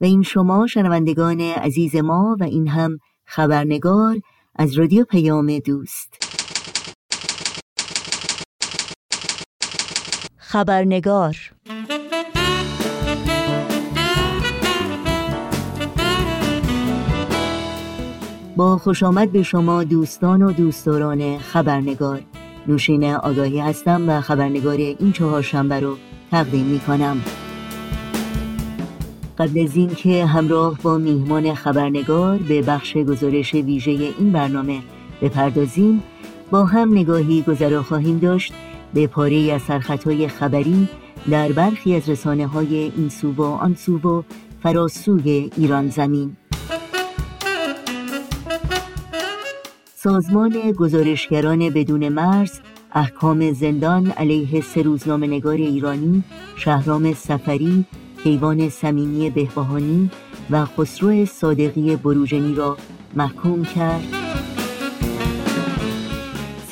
و این شما شنوندگان عزیز ما و این هم خبرنگار از رادیو پیام دوست. خبرنگار. با خوش آمد به شما دوستان و دوستداران خبرنگار. نوشین آگاهی هستم و خبرنگار این چهارشنبه رو تقدیم می کنم. قبل از این که همراه با میهمان خبرنگار به بخش گزارش ویژه این برنامه بپردازیم، با هم نگاهی گذرا خواهیم داشت به پاره‌ای از سرخطهای خبری در برخی از رسانه‌های این سو و آن سو و فراسوی ایران زمین. سازمان گزارشگران بدون مرز احکام زندان علیه 3 روزنامه‌نگار ایرانی شهرام سفری، کیوان صمیمی بهبهانی و خسرو صادقی بروجنی را محکوم کرد.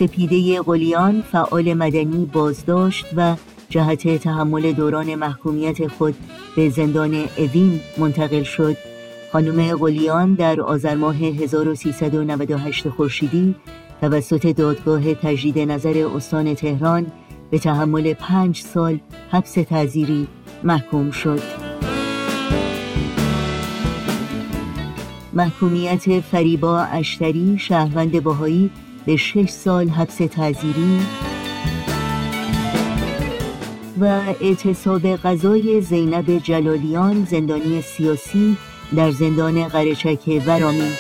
سپیده قلیان فعال مدنی بازداشت و جهت تحمل دوران محکومیت خود به زندان اوین منتقل شد. خانم قلیان در آذر ماه 1398 خورشیدی توسط دادگاه تجدید نظر استان تهران به تحمل 5 سال حبس تعزیری محکوم شد. محکومیت فریبا اشتری شهروند بهایی به 6 سال حبس تعزیری و اعتصاب قضای زینب جلالیان زندانی سیاسی در زندان قرچک ورامین.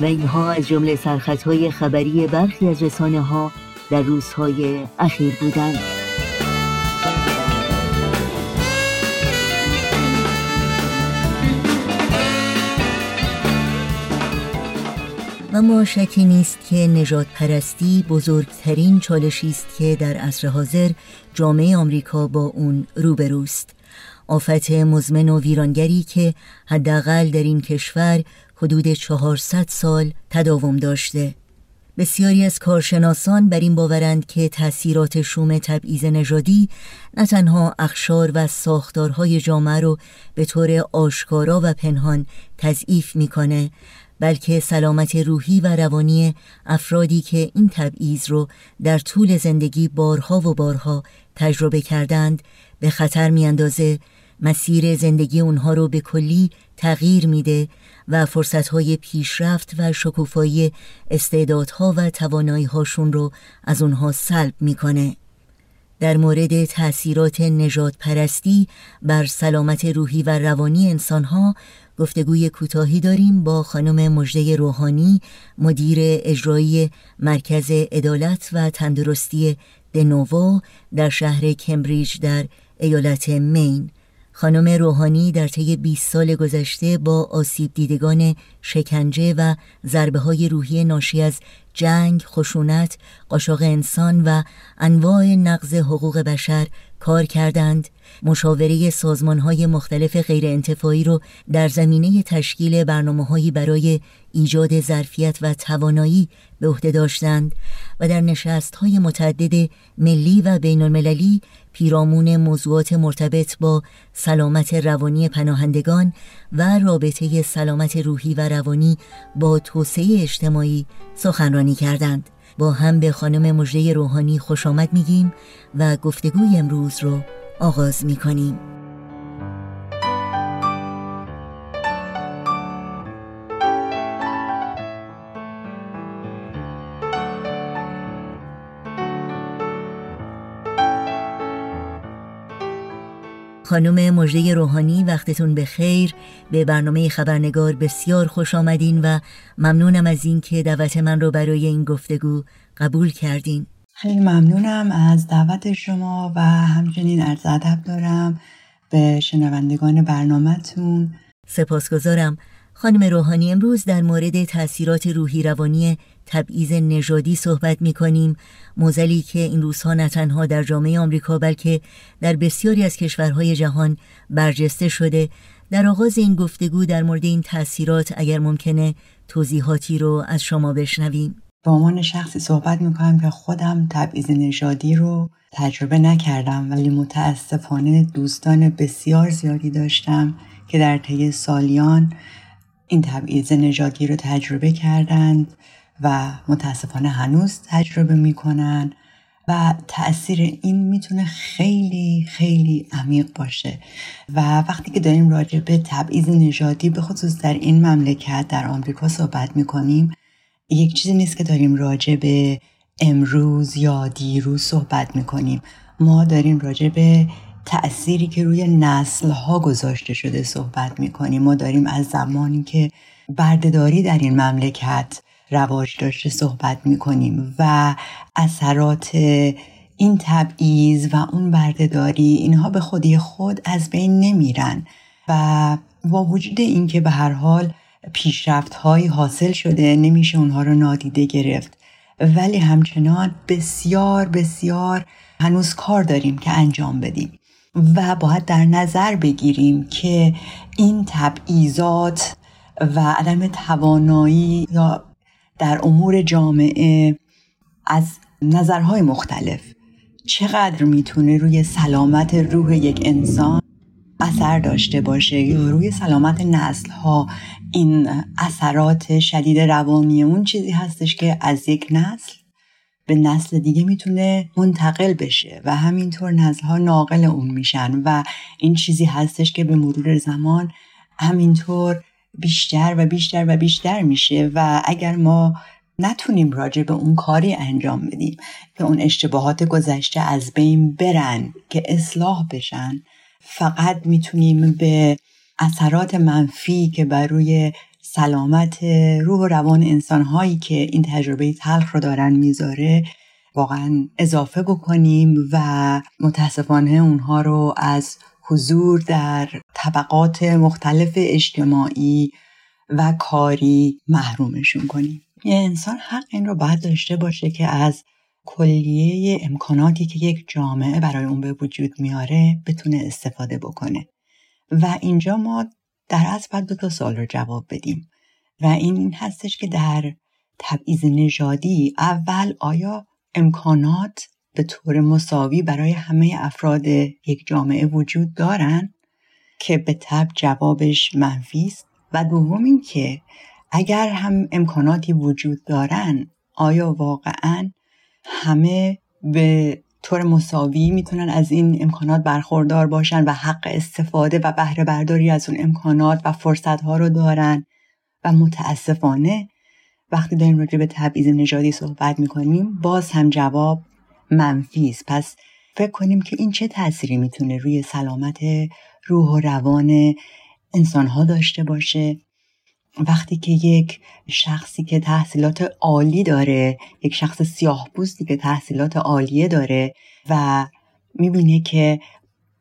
و اینها از جمله سرخطهای خبری برخی از رسانه‌ها در روزهای اخیر بودند. اما شکی نیست که نجات پرستی بزرگترین چالشی است که در عصر حاضر جامعه آمریکا با اون روبروست. آفت مزمن و ویرانگری که حداقل در این کشور حدود 400 سال تداوم داشته. بسیاری از کارشناسان بر این باورند که تأثیرات شوم تبعیض نژادی نه تنها اقشار و ساختارهای جامعه رو به طور آشکارا و پنهان تضعیف میکنه، بلکه سلامت روحی و روانی افرادی که این تبعیض رو در طول زندگی بارها و بارها تجربه کردند به خطر میاندازه، مسیر زندگی اونها رو به کلی تغییر میده و فرصتهای پیشرفت و شکوفایی استعدادها و توانایی‌هاشون رو از اونها سلب میکنه. در مورد تأثیرات نژاد پرستی بر سلامت روحی و روانی انسانها گفتگوی کوتاهی داریم با خانم مژده روحانی، مدیر اجرایی مرکز عدالت و تندرستی دنووا در شهر کمبریج در ایالت مین. خانم روحانی در طی 20 سال گذشته با آسیب دیدگان شکنجه و ضربه‌های روحی ناشی از جنگ، خشونت، قاچاق انسان و انواع نقض حقوق بشر کار کردند، مشاوره سازمان‌های مختلف غیرانتفاعی را در زمینه تشکیل برنامه‌هایی برای ایجاد ظرفیت و توانایی به عهده داشتند و در نشست‌های متعدد ملی و بین‌المللی پیرامون موضوعات مرتبط با سلامت روانی پناهندگان و رابطه سلامت روحی و روانی با توسعه اجتماعی سخنرانی کردند. با هم به خانم مژده روحانی خوش آمد میگیم و گفتگوی امروز رو آغاز میکنیم. خانم مژده روحانی وقتتون بخیر، به برنامه خبرنگار بسیار خوش آمدین و ممنونم از این که دعوت من رو برای این گفتگو قبول کردین. خیلی ممنونم از دعوت شما و همچنین عرض ادب دارم به شنوندگان برنامه‌تون. سپاسگزارم. خانم روحانی، امروز در مورد تأثیرات روحی روانی تبعیض نژادی صحبت می‌کنیم، موزلی که این روزها نه تنها در جامعه آمریکا بلکه در بسیاری از کشورهای جهان برجسته شده. در آغاز این گفتگو در مورد این تأثیرات اگر ممکنه توضیحاتی رو از شما بشنویم. به عنوان شخصی صحبت میکنم که خودم تبعیض نژادی رو تجربه نکردم، ولی متاسفانه دوستان بسیار زیادی داشتم که در طی سالیان این تبعیض نژادی رو تجربه کردند و متاسفانه هنوز تجربه میکنن و تأثیر این میتونه خیلی خیلی عمیق باشه. و وقتی که داریم راجع به تبعیض نژادی به خصوص در این مملکت در آمریکا صحبت میکنیم، یک چیزی نیست که داریم راجع به امروز یا دیروز صحبت میکنیم. ما داریم راجع به تأثیری که روی نسل‌ها گذاشته شده صحبت میکنیم. ما داریم از زمانی که برده‌داری در این مملکت رواج داشته صحبت میکنیم و اثرات این تبعیض و اون برده‌داری، اینها به خودی خود از بین نمیرن و با وجود این که به هر حال پیشرفت‌هایی حاصل شده نمیشه اونها رو نادیده گرفت، ولی همچنان بسیار بسیار هنوز کار داریم که انجام بدیم و باید در نظر بگیریم که این تبعیضات و عدم توانایی در امور جامعه از نظرهای مختلف چقدر میتونه روی سلامت روح یک انسان اثر داشته باشه یا روی سلامت نسل‌ها. این اثرات شدید روانی اون چیزی هستش که از یک نسل به نسل دیگه میتونه منتقل بشه و همینطور نسل‌ها ناقل اون میشن و این چیزی هستش که به مرور زمان همینطور بیشتر و بیشتر و بیشتر میشه و اگر ما نتونیم راجع به اون کاری انجام بدیم که اون اشتباهات گذشته از بین برن، که اصلاح بشن، فقط میتونیم به اثرات منفی که بر روی سلامت روح و روان انسان‌هایی که این تجربه تلخ رو دارن میذاره واقعا اضافه بکنیم و متاسفانه اونها رو از حضور در طبقات مختلف اجتماعی و کاری محرومشون کنیم. یه انسان حق این رو باید داشته باشه که از کلیه امکاناتی که یک جامعه برای اون به وجود میاره بتونه استفاده بکنه و اینجا ما در اصل باید دو سوال رو جواب بدیم و این هستش که در تبعیض نژادی اول آیا امکانات به طور مساوی برای همه افراد یک جامعه وجود دارن که به تبع جوابش منفی است، و دوم این که اگر هم امکاناتی وجود دارن آیا واقعاً همه به طور مساوی میتونن از این امکانات برخوردار باشن و حق استفاده و بهره برداری از اون امکانات و فرصت‌ها رو دارن. و متاسفانه وقتی داریم راجع به تبعیض نژادی صحبت میکنیم باز هم جواب منفی است. پس فکر کنیم که این چه تأثیری میتونه روی سلامت روح و روان انسان‌ها داشته باشه. وقتی که یک شخصی که تحصیلات عالی داره، یک شخص سیاه‌پوستی که تحصیلات عالیه داره و میبینه که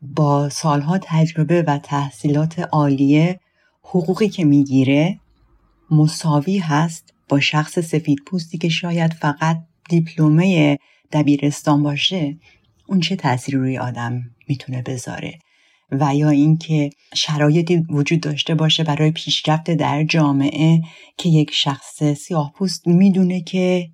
با سالها تجربه و تحصیلات عالیه حقوقی که میگیره مساوی هست با شخص سفیدپوستی که شاید فقط دیپلمه دبیرستان باشه، اون چه تأثیری روی آدم میتونه بذاره. و یا اینکه شرایطی وجود داشته باشه برای پیشرفت در جامعه که یک شخص سیاه‌پوست میدونه که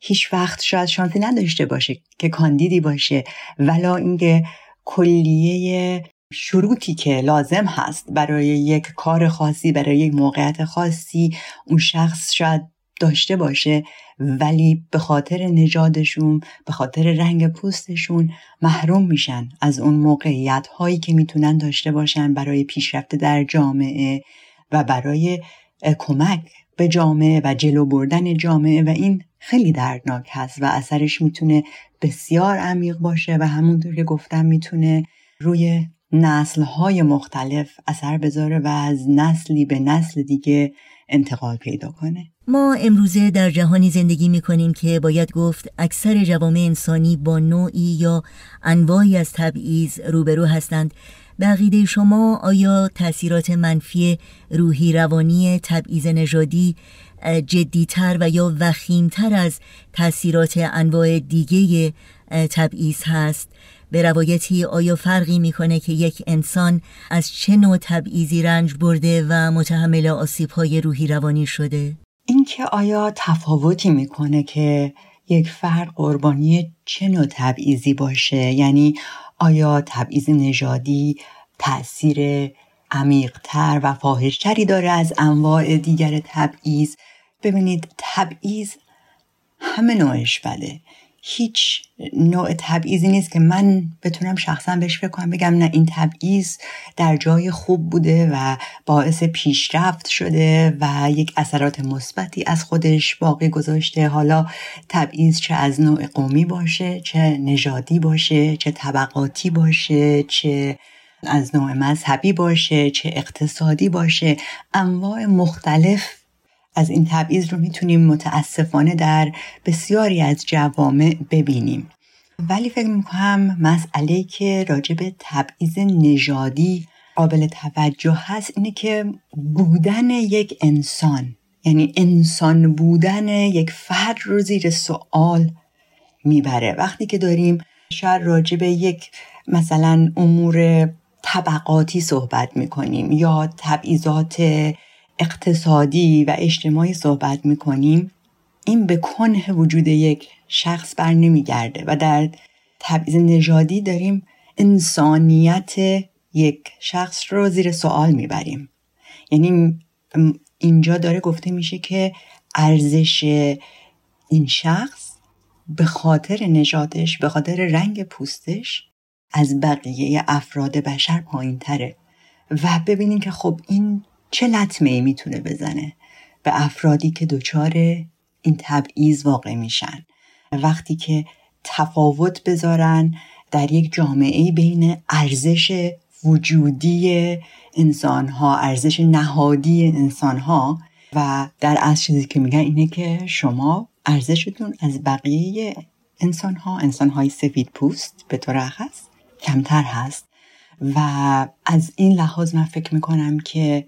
هیچ وقت شاید شانسی نداشته باشه که کاندیدی باشه، ولا اینکه کلیه شروطی که لازم هست برای یک کار خاصی، برای یک موقعیت خاصی اون شخص شاید داشته باشه ولی به خاطر نژادشون، به خاطر رنگ پوستشون محروم میشن از اون موقعیت هایی که میتونن داشته باشن برای پیشرفت در جامعه و برای کمک به جامعه و جلو بردن جامعه. و این خیلی دردناک هست و اثرش میتونه بسیار عمیق باشه و همونطور که گفتم میتونه روی نسل‌های مختلف اثر بذاره و از نسلی به نسل دیگه انتقال پیدا کنه. ما امروزه در جهانی زندگی می‌کنیم که باید گفت اکثر جوامع انسانی با نوعی یا انواعی از تبعیض روبرو هستند. به عقیده شما آیا تأثیرات منفی روحی روانی تبعیض نژادی جدی‌تر و یا وخیم‌تر از تأثیرات انواع دیگه تبعیض هست؟ به روایتی آیا فرقی میکنه که یک انسان از چه نوع تبعیضی رنج برده و متحمل آسیب‌های روحی روانی شده؟ اینکه آیا تفاوتی میکنه که یک فرد قربانی چه نوع تبعیضی باشه، یعنی آیا تبعیض نژادی تأثیر عمیق‌تر و فاحش‌تری داره از انواع دیگر تبعیض؟ ببینید، تبعیض همه نوعش بده. هیچ نوع تبعیضی نیست که من بتونم شخصا بهش فکر کنم بگم نه این تبعیض در جای خوب بوده و باعث پیشرفت شده و یک اثرات مثبتی از خودش باقی گذاشته. حالا تبعیض چه از نوع قومی باشه، چه نژادی باشه، چه طبقاتی باشه، چه از نوع مذهبی باشه، چه اقتصادی باشه، انواع مختلف از این تبعیض رو میتونیم متاسفانه در بسیاری از جوامع ببینیم. ولی فکر میکنم مسئله‌ای که راجع به تبعیض نژادی قابل توجه هست اینه که بودن یک انسان، یعنی انسان بودن یک فرد رو زیر سؤال میبره. وقتی که داریم شاید راجع به یک مثلا امور طبقاتی صحبت میکنیم یا تبعیضات اقتصادی و اجتماعی صحبت میکنیم، این به کنه وجود یک شخص بر نمیگرده و در تبعیض نژادی داریم انسانیت یک شخص رو زیر سوال میبریم. یعنی اینجا داره گفته میشه که ارزش این شخص به خاطر نژادش، به خاطر رنگ پوستش از بقیه افراد بشر پایین تره. و ببینین که خب این چه لطمه‌ای میتونه بزنه به افرادی که دچار این تبعیض واقع میشن. وقتی که تفاوت بذارن در یک جامعه بین ارزش وجودی انسانها، ارزش نهادی انسانها، و در اصل چیزی که میگن اینه که شما ارزشتون از بقیه انسانها، انسانهای سفید پوست به طور خاص کمتر هست. و از این لحاظ من فکر میکنم که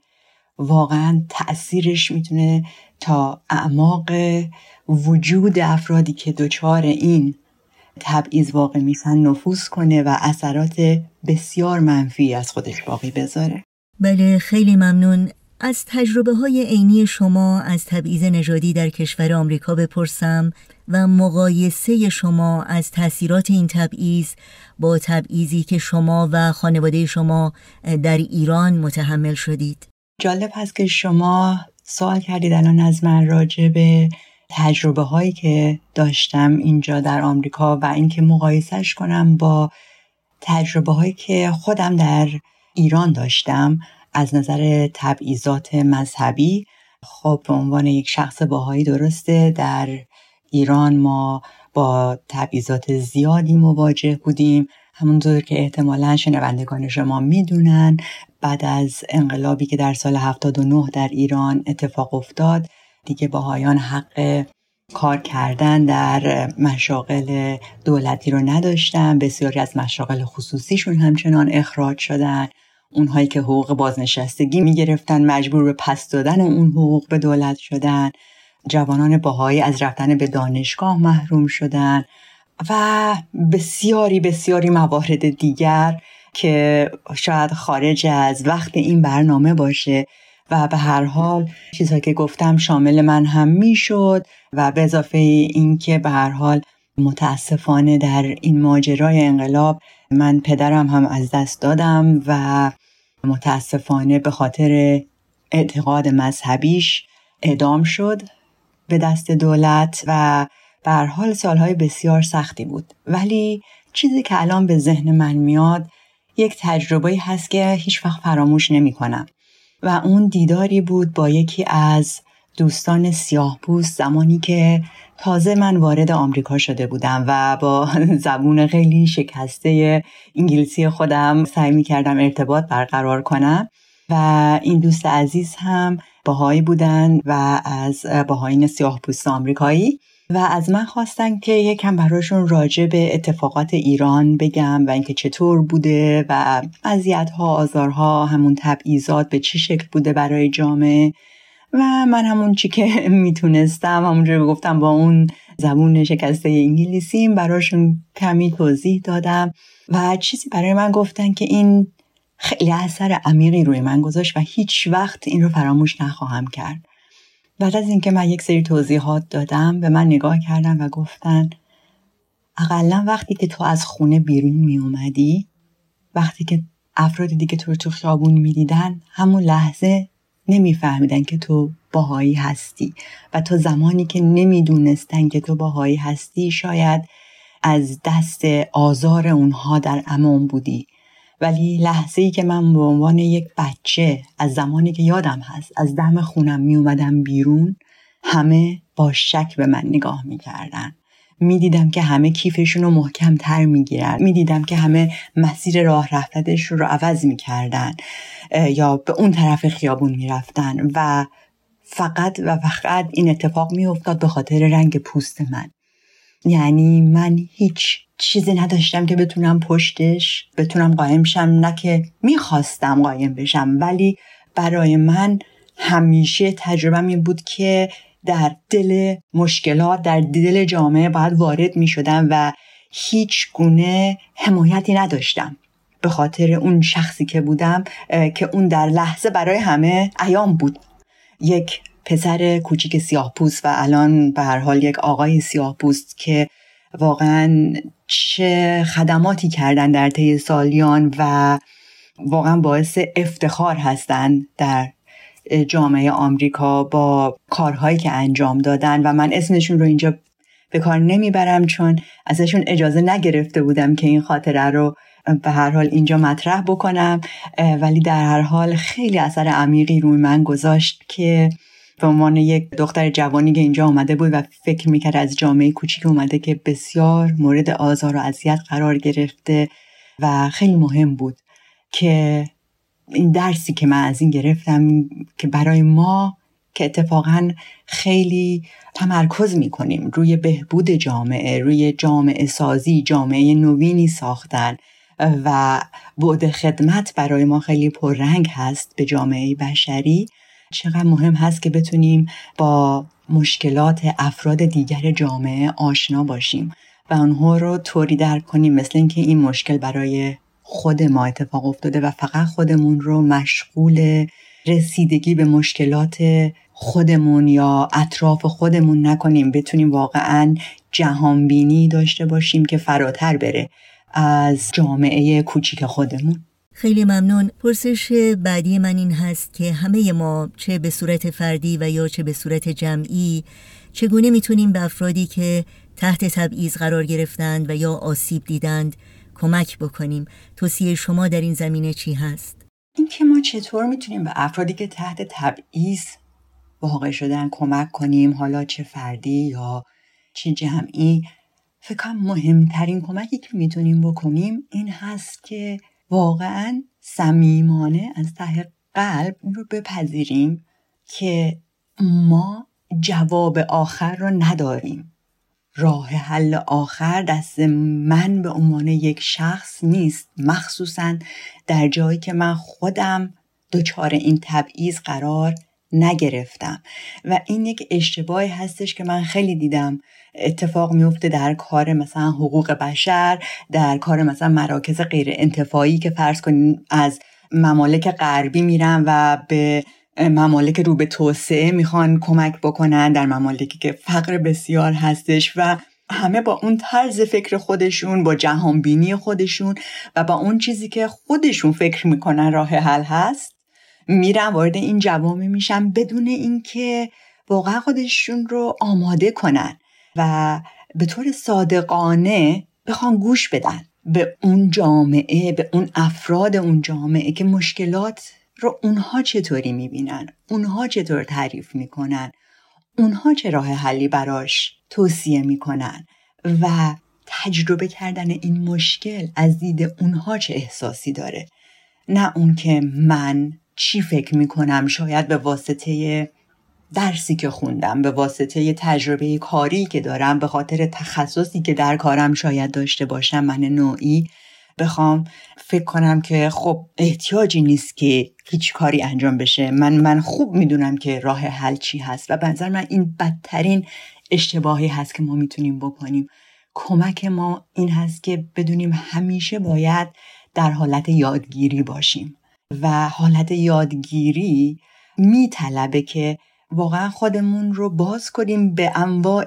واقعا تأثیرش میتونه تا اعماق وجود افرادی که دچار این تبعیض واقع میشن نفوذ کنه و اثرات بسیار منفی از خودش باقی بذاره. بله، خیلی ممنون. از تجربه های عینی شما از تبعیض نژادی در کشور آمریکا بپرسم و مقایسه شما از تأثیرات این تبعیض با تبعیضی که شما و خانواده شما در ایران متحمل شدید. جالب هست که شما سوال کردید الان از من راجع به تجربه هایی که داشتم اینجا در آمریکا و اینکه مقایسش کنم با تجربه هایی که خودم در ایران داشتم از نظر تبعیضات مذهبی. خب به عنوان یک شخص باهایی درسته در ایران ما با تبعیضات زیادی مواجه بودیم. همونطور که احتمالاً شنوندگان شما میدونن، بعد از انقلابی که در سال 79 در ایران اتفاق افتاد، دیگه باهایان حق کار کردن در مشاغل دولتی رو نداشتن. بسیاری از مشاغل خصوصیشون همچنان اخراج شدن. اونهایی که حقوق بازنشستگی میگرفتن مجبور به پس دادن اون حقوق به دولت شدن. جوانان باهایی از رفتن به دانشگاه محروم شدن و بسیاری موارد دیگر که شاید خارج از وقت این برنامه باشه. و به هر حال چیزهایی که گفتم شامل من هم میشد و به اضافه این که به هر حال متاسفانه در این ماجرای انقلاب من پدرم هم از دست دادم و متاسفانه به خاطر اعتقاد مذهبیش اعدام شد به دست دولت و به هر حال سالهای بسیار سختی بود. ولی چیزی که الان به ذهن من میاد یک تجربه‌ای هست که هیچ وقت فراموش نمی‌کنم و اون دیداری بود با یکی از دوستان سیاه‌پوست زمانی که تازه من وارد آمریکا شده بودم و با زبون خیلی شکسته انگلیسی خودم سعی می‌کردم ارتباط برقرار کنم و این دوست عزیز هم باهایی بودن و از باهایین سیاه‌پوست آمریکایی و از من خواستن که یکم براشون راجع به اتفاقات ایران بگم و اینکه چطور بوده و اذیت‌ها، آزارها، همون تبعیضات به چه شکل بوده برای جامعه. و من همون چی که میتونستم همونجوری گفتم با اون زبون شکسته انگلیسیم براشون کمی توضیح دادم و چیزی برای من گفتن که این خیلی اثر عمیقی روی من گذاشت و هیچ وقت این رو فراموش نخواهم کرد. بعد از اینکه من یک سری توضیحات دادم به من نگاه کردن و گفتن اقلا وقتی که تو از خونه بیرون می اومدی، وقتی که افراد دیگه تو رو تو خیابون می دیدن، همون لحظه نمی فهمیدن که تو باهایی هستی و تا زمانی که نمی دونستن که تو باهایی هستی شاید از دست آزار اونها در امان بودی. ولی لحظه‌ای که من به عنوان یک بچه از زمانی که یادم هست از دم خونم می اومدم بیرون، همه با شک به من نگاه می کردن. می دیدم که همه کیفشون رو محکم تر می گیرن. می دیدم که همه مسیر راه رفتنش رو عوض می کردن یا به اون طرف خیابون می رفتن و فقط و فقط این اتفاق می افتاد به خاطر رنگ پوست من. یعنی من هیچ چیزی نداشتم که بتونم پشتش بتونم قایم شم، نه که میخواستم قایم بشم، ولی برای من همیشه تجربه‌م این بود که در دل مشکلات، در دل جامعه باید وارد میشدم و هیچ گونه حمایتی نداشتم به خاطر اون شخصی که بودم که اون در لحظه برای همه عیان بود. یک پسر کوچیک سیاه‌پوست و الان به هر حال یک آقای سیاه‌پوست که واقعا چه خدماتی کردن در طی سالیان و واقعا باعث افتخار هستن در جامعه آمریکا با کارهایی که انجام دادن و من اسمشون رو اینجا به کار نمیبرم چون ازشون اجازه نگرفته بودم که این خاطره رو به هر حال اینجا مطرح بکنم، ولی در هر حال خیلی اثر عمیقی روی من گذاشت که به عنوان یک دختر جوانی که اینجا اومده بود و فکر میکرد از جامعه کوچیک اومده که بسیار مورد آزار و اذیت قرار گرفته و خیلی مهم بود که این درسی که من از این گرفتم که برای ما که اتفاقا خیلی تمرکز میکنیم روی بهبود جامعه، روی جامعه سازی، جامعه نوینی ساختن و بعد خدمت برای ما خیلی پررنگ هست به جامعه بشری، چقدر مهم هست که بتونیم با مشکلات افراد دیگر جامعه آشنا باشیم و آنها رو طوری درک کنیم مثل اینکه این مشکل برای خود ما اتفاق افتاده و فقط خودمون رو مشغول رسیدگی به مشکلات خودمون یا اطراف خودمون نکنیم، بتونیم واقعاً جهانبینی داشته باشیم که فراتر بره از جامعه کوچیک خودمون. خیلی ممنون. پرسش بعدی من این هست که همه ما چه به صورت فردی و یا چه به صورت جمعی چگونه میتونیم به افرادی که تحت تبعیض قرار گرفتند و یا آسیب دیدند کمک بکنیم؟ توصیه شما در این زمینه چی هست؟ این که ما چطور میتونیم به افرادی که تحت تبعیض واقع شدن کمک کنیم، حالا چه فردی یا چه جمعی، فکر کنم مهمترین کمکی که میتونیم بکنیم این هست که واقعاً صمیمانه از ته قلب رو بپذیریم که ما جواب آخر رو نداریم. راه حل آخر دست من به عنوان یک شخص نیست، مخصوصاً در جایی که من خودم دچار این تبعیض قرار نگرفتم و این یک اشتباهی هستش که من خیلی دیدم اتفاق میفته در کار مثلا حقوق بشر، در کار مثلا مراکز غیر انتفاعی که فرض کنین از ممالک غربی میرن و به ممالک رو به توسعه میخوان کمک بکنن، در ممالکی که فقر بسیار هستش و همه با اون طرز فکر خودشون، با جهانبینی خودشون و با اون چیزی که خودشون فکر میکنن راه حل هست میرن وارد این جوامع میشن بدون اینکه واقعا خودشون رو آماده کنن و به طور صادقانه بخوان گوش بدن به اون جامعه، به اون افراد اون جامعه که مشکلات رو اونها چطوری میبینن، اونها چطور تعریف میکنن، اونها چه راه حلی براش توصیه میکنن و تجربه کردن این مشکل از دید اونها چه احساسی داره، نه اون که من چی فکر میکنم شاید به واسطه درسی که خوندم، به واسطه تجربه کاری که دارم، به خاطر تخصصی که در کارم شاید داشته باشم من نوعی بخوام فکر کنم که خب احتیاجی نیست که هیچ کاری انجام بشه، من خوب میدونم که راه حل چی هست و به نظر من این بدترین اشتباهی هست که ما میتونیم بکنیم. کمک ما این هست که بدونیم همیشه باید در حالت یادگیری باشیم و حالت یادگیری میطلبه که واقعا خودمون رو باز کنیم به انواع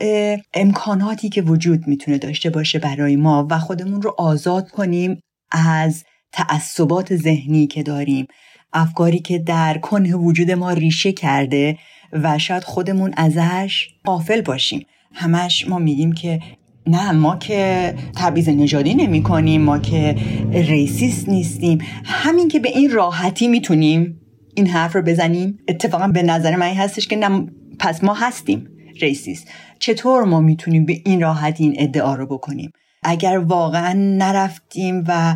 امکاناتی که وجود میتونه داشته باشه برای ما و خودمون رو آزاد کنیم از تعصبات ذهنی که داریم، افکاری که در کنه وجود ما ریشه کرده و شاید خودمون ازش غافل باشیم. همش ما میگیم که نه، ما که تبعیض نژادی نمی کنیم، ما که ریسیست نیستیم. همین که به این راحتی میتونیم این حرف رو بزنیم، اتفاقا به نظر من هستش که نه، پس ما هستیم ریسیست. چطور ما میتونیم به این راحتی این ادعا رو بکنیم اگر واقعا نرفتیم و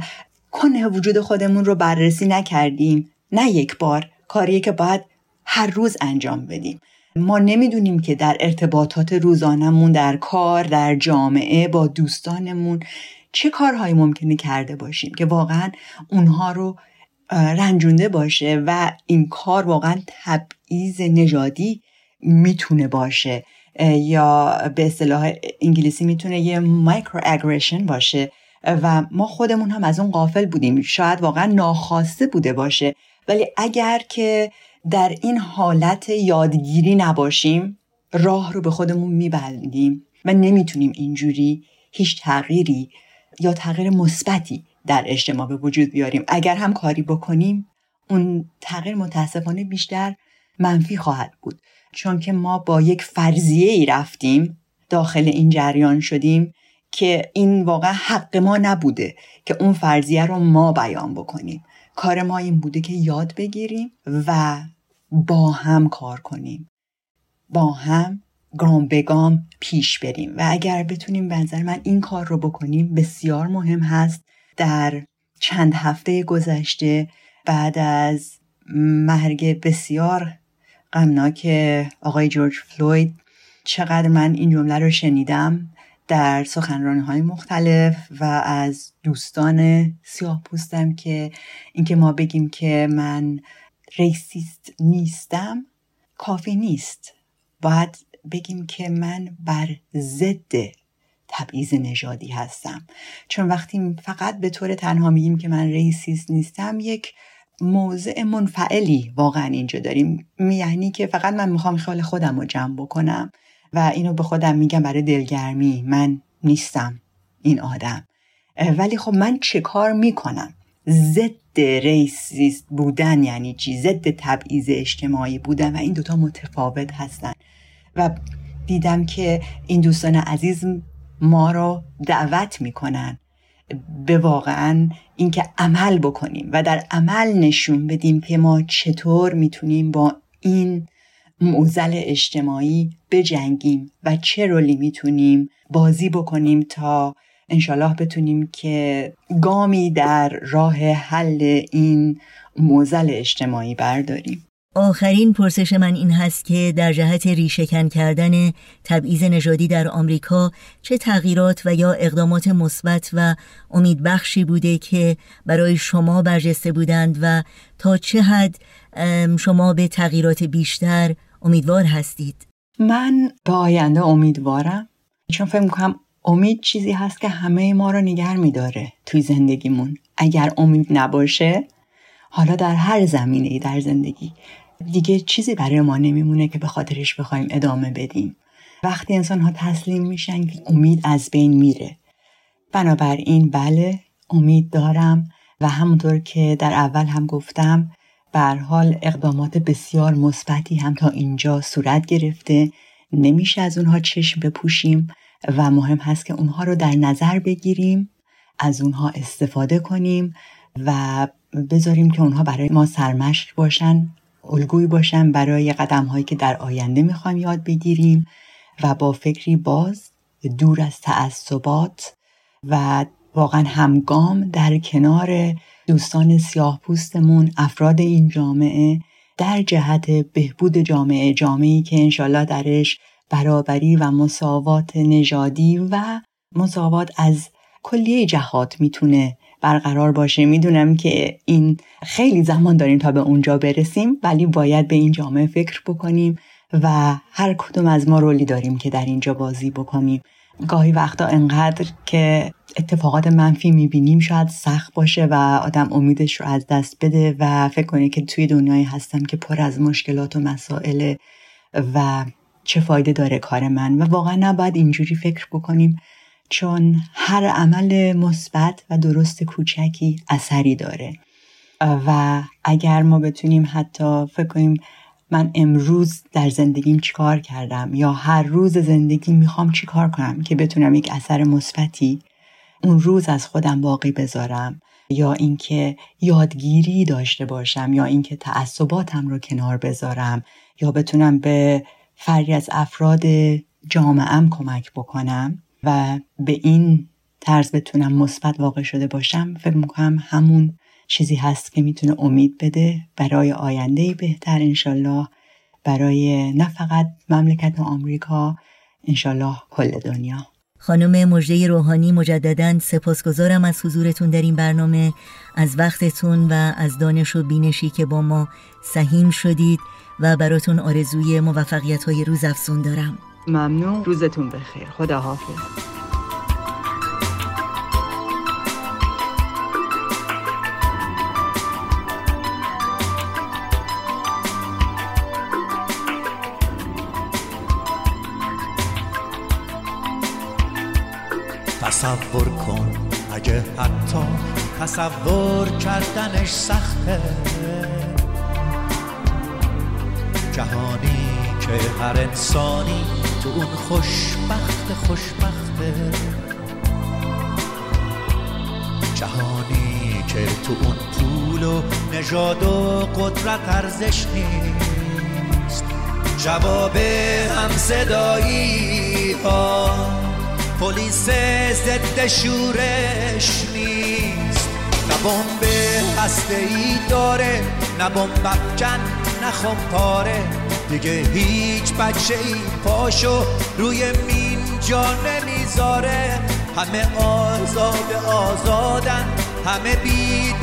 کنه وجود خودمون رو بررسی نکردیم؟ نه یک بار، کاریه که باید هر روز انجام بدیم. ما نمیدونیم که در ارتباطات روزانمون، در کار، در جامعه، با دوستانمون چه کارهایی ممکنه کرده باشیم که واقعا اونها رو رنجونده باشه و این کار واقعا تبعیض نژادی میتونه باشه، یا به اصطلاح انگلیسی میتونه یه مایکرو اگریشن باشه و ما خودمون هم از اون غافل بودیم. شاید واقعا ناخواسته بوده باشه، ولی اگر که در این حالت یادگیری نباشیم، راه رو به خودمون میبندیم و نمیتونیم اینجوری هیچ تغییری یا تغییر مثبتی در اجتماع به وجود بیاریم. اگر هم کاری بکنیم، اون تغییر متاسفانه بیشتر منفی خواهد بود، چون که ما با یک فرضیه ای رفتیم، داخل این جریان شدیم که این واقعا حق ما نبوده که اون فرضیه رو ما بیان بکنیم. کار ما این بوده که یاد بگیریم و با هم کار کنیم، با هم گام به گام پیش بریم و اگر بتونیم به نظر من این کار رو بکنیم بسیار مهم هست. در چند هفته گذشته بعد از مرگ بسیار غمناک آقای جورج فلوید، چقدر من این جمله رو شنیدم در سخنرانی‌های مختلف و از دوستان سیاه‌پوستم که اینکه ما بگیم که من ریسیست نیستم کافی نیست. باید بگیم که من بر ضد تبعیض نژادی هستم. چون وقتی فقط به طور تنها میگیم که من ریسیست نیستم، یک موضع منفعلی واقعا اینجا داریم. یعنی که فقط من میخوام خیال خودم رو جمع بکنم و اینو به خودم میگم برای دلگرمی، من نیستم این آدم. ولی خب من چه کار میکنم؟ ضد ریسیست بودن یعنی چی؟ ضد تبعیض اجتماعی بودن، و این دوتا متفاوت هستن. و دیدم که این دوستان عزیز ما رو دعوت میکنن به واقعا اینکه عمل بکنیم و در عمل نشون بدیم که ما چطور میتونیم با این معضل اجتماعی بجنگیم و چه رولی میتونیم بازی بکنیم تا انشالله بتونیم که گامی در راه حل این معضل اجتماعی برداریم. آخرین پرسش من این هست که در جهت ریشه‌کن کردن تبعیض نژادی در آمریکا چه تغییرات و یا اقدامات مثبت و امیدبخشی بوده که برای شما برجسته بودند و تا چه حد شما به تغییرات بیشتر امیدوار هستید؟ من به آینده امیدوارم، چون فکر می‌کنم امید چیزی هست که همه ما رو نگه می‌داره توی زندگیمون. اگر امید نباشه، حالا در هر زمینه‌ای در زندگی، دیگه چیزی برای ما نمیمونه که به خاطرش بخوایم ادامه بدیم. وقتی انسان‌ها تسلیم میشن که امید از بین میره. بنابراین بله، امید دارم و همونطور که در اول هم گفتم، به هر حال اقدامات بسیار مثبتی هم تا اینجا صورت گرفته. نمیشه از اونها چشم بپوشیم و مهم هست که اونها رو در نظر بگیریم، از اونها استفاده کنیم و بذاریم که اونها برای ما سرمشق باشن، الگویی باشن برای قدم‌هایی که در آینده می‌خوایم یاد بگیریم و با فکری باز، دور از تعصبات و واقعا همگام در کنار دوستان سیاه‌پوستمون، افراد این جامعه در جهت بهبود جامعه، جامعه‌ای که انشالله درش برابری و مساوات نژادی و مساوات از کلیه جهات میتونه برقرار باشه. میدونم که این خیلی زمان داریم تا به اونجا برسیم، ولی باید به این جامعه فکر بکنیم و هر کدوم از ما رولی داریم که در اینجا بازی بکنیم. گاهی وقتا انقدر که اتفاقات منفی میبینیم شاید سخت باشه و آدم امیدش رو از دست بده و فکر کنه که توی دنیایی هستم که پر از مشکلات و مسائل و چه فایده داره کار من. و واقعا نباید اینجوری فکر بکنیم، چون هر عمل مثبت و درست کوچکی اثری داره. و اگر ما بتونیم حتی فکر کنیم من امروز در زندگیم چیکار کردم یا هر روز زندگی میخوام چیکار کنم که بتونم یک اثر مثبتی اون روز از خودم باقی بذارم، یا اینکه یادگیری داشته باشم، یا اینکه تعصباتم رو کنار بذارم، یا بتونم به فردی از افراد جامعه‌ام کمک بکنم و به این طرز بتونم مثبت واقع شده باشم، فکر میکنم همون چیزی هست که میتونه امید بده برای آینده‌ای بهتر انشالله، برای نه فقط مملکت آمریکا، انشالله کل دنیا. خانم مژده روحانی، مجدداً سپاسگزارم از حضورتون در این برنامه، از وقتتون و از دانش و بینشی که با ما سهیم شدید و براتون آرزوی موفقیت‌های روز افزون دارم. ممنون، روزتون بخیر، خداحافظ. تصور کن اگه حتی تصور کردنش سخته، جهانی که هر انسانی تو اون خوشبخته، جهانی که تو اون پول و نژاد و قدرت ارزش نیست، جواب همصدایی ها پلیس ضد شورش نیست، نه بمب هسته‌ای داره، نه بمب افکن، نه خمپاره، دیگه هیچ بچه‌ای پاشو روی مین جا نمیذاره، همه آزادن، همه بی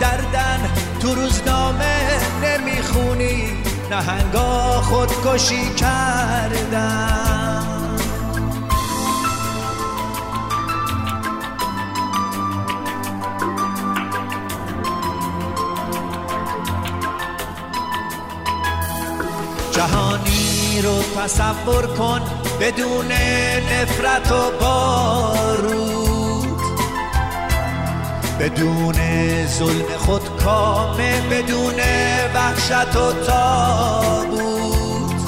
دردن، تو روزنامه نمیخونی نهنگا خودکشی کردن. جهانی رو تصور کن بدون نفرت و بارود، بدون ظلم خودکامه، بدون وحشت و تابوت.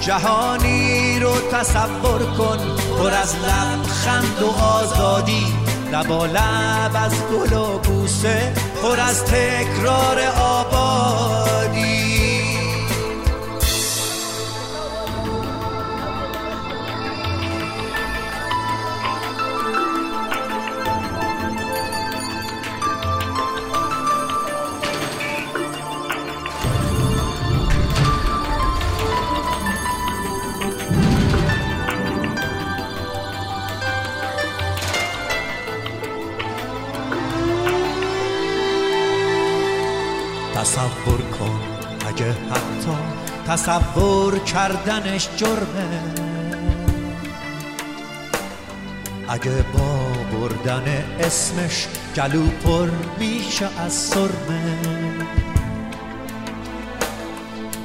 جهانی رو تصور کن پر از لبخند و آزادی، لبالب از گل و بوسه، پر از تکرار آبادی. تصور کن اگه حتی تصور کردنش جرمه، اگه با بردن اسمش گلو پر میشه از سرمه.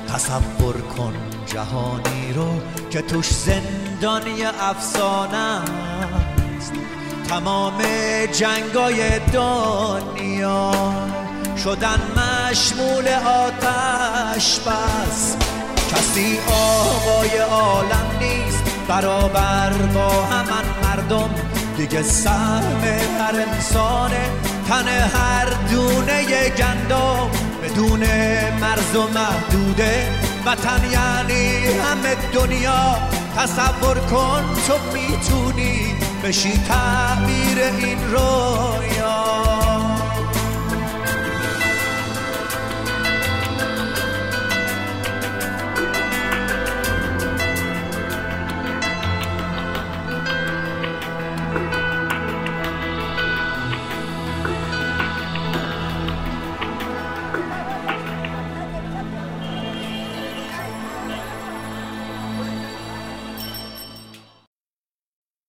تصور کن جهانی رو که توش زندانی افسانه است، تمام جنگای دنیا شدن مشمول آتش بس، کسی آقای عالم نیست برابر با همان مردم، دیگه سهم هر انسانه، تن هر دونه گندم، بدون مرز و محدوده وطن یعنی همه دنیا. تصور کن تو میتونی بشی تعبیر این رویا.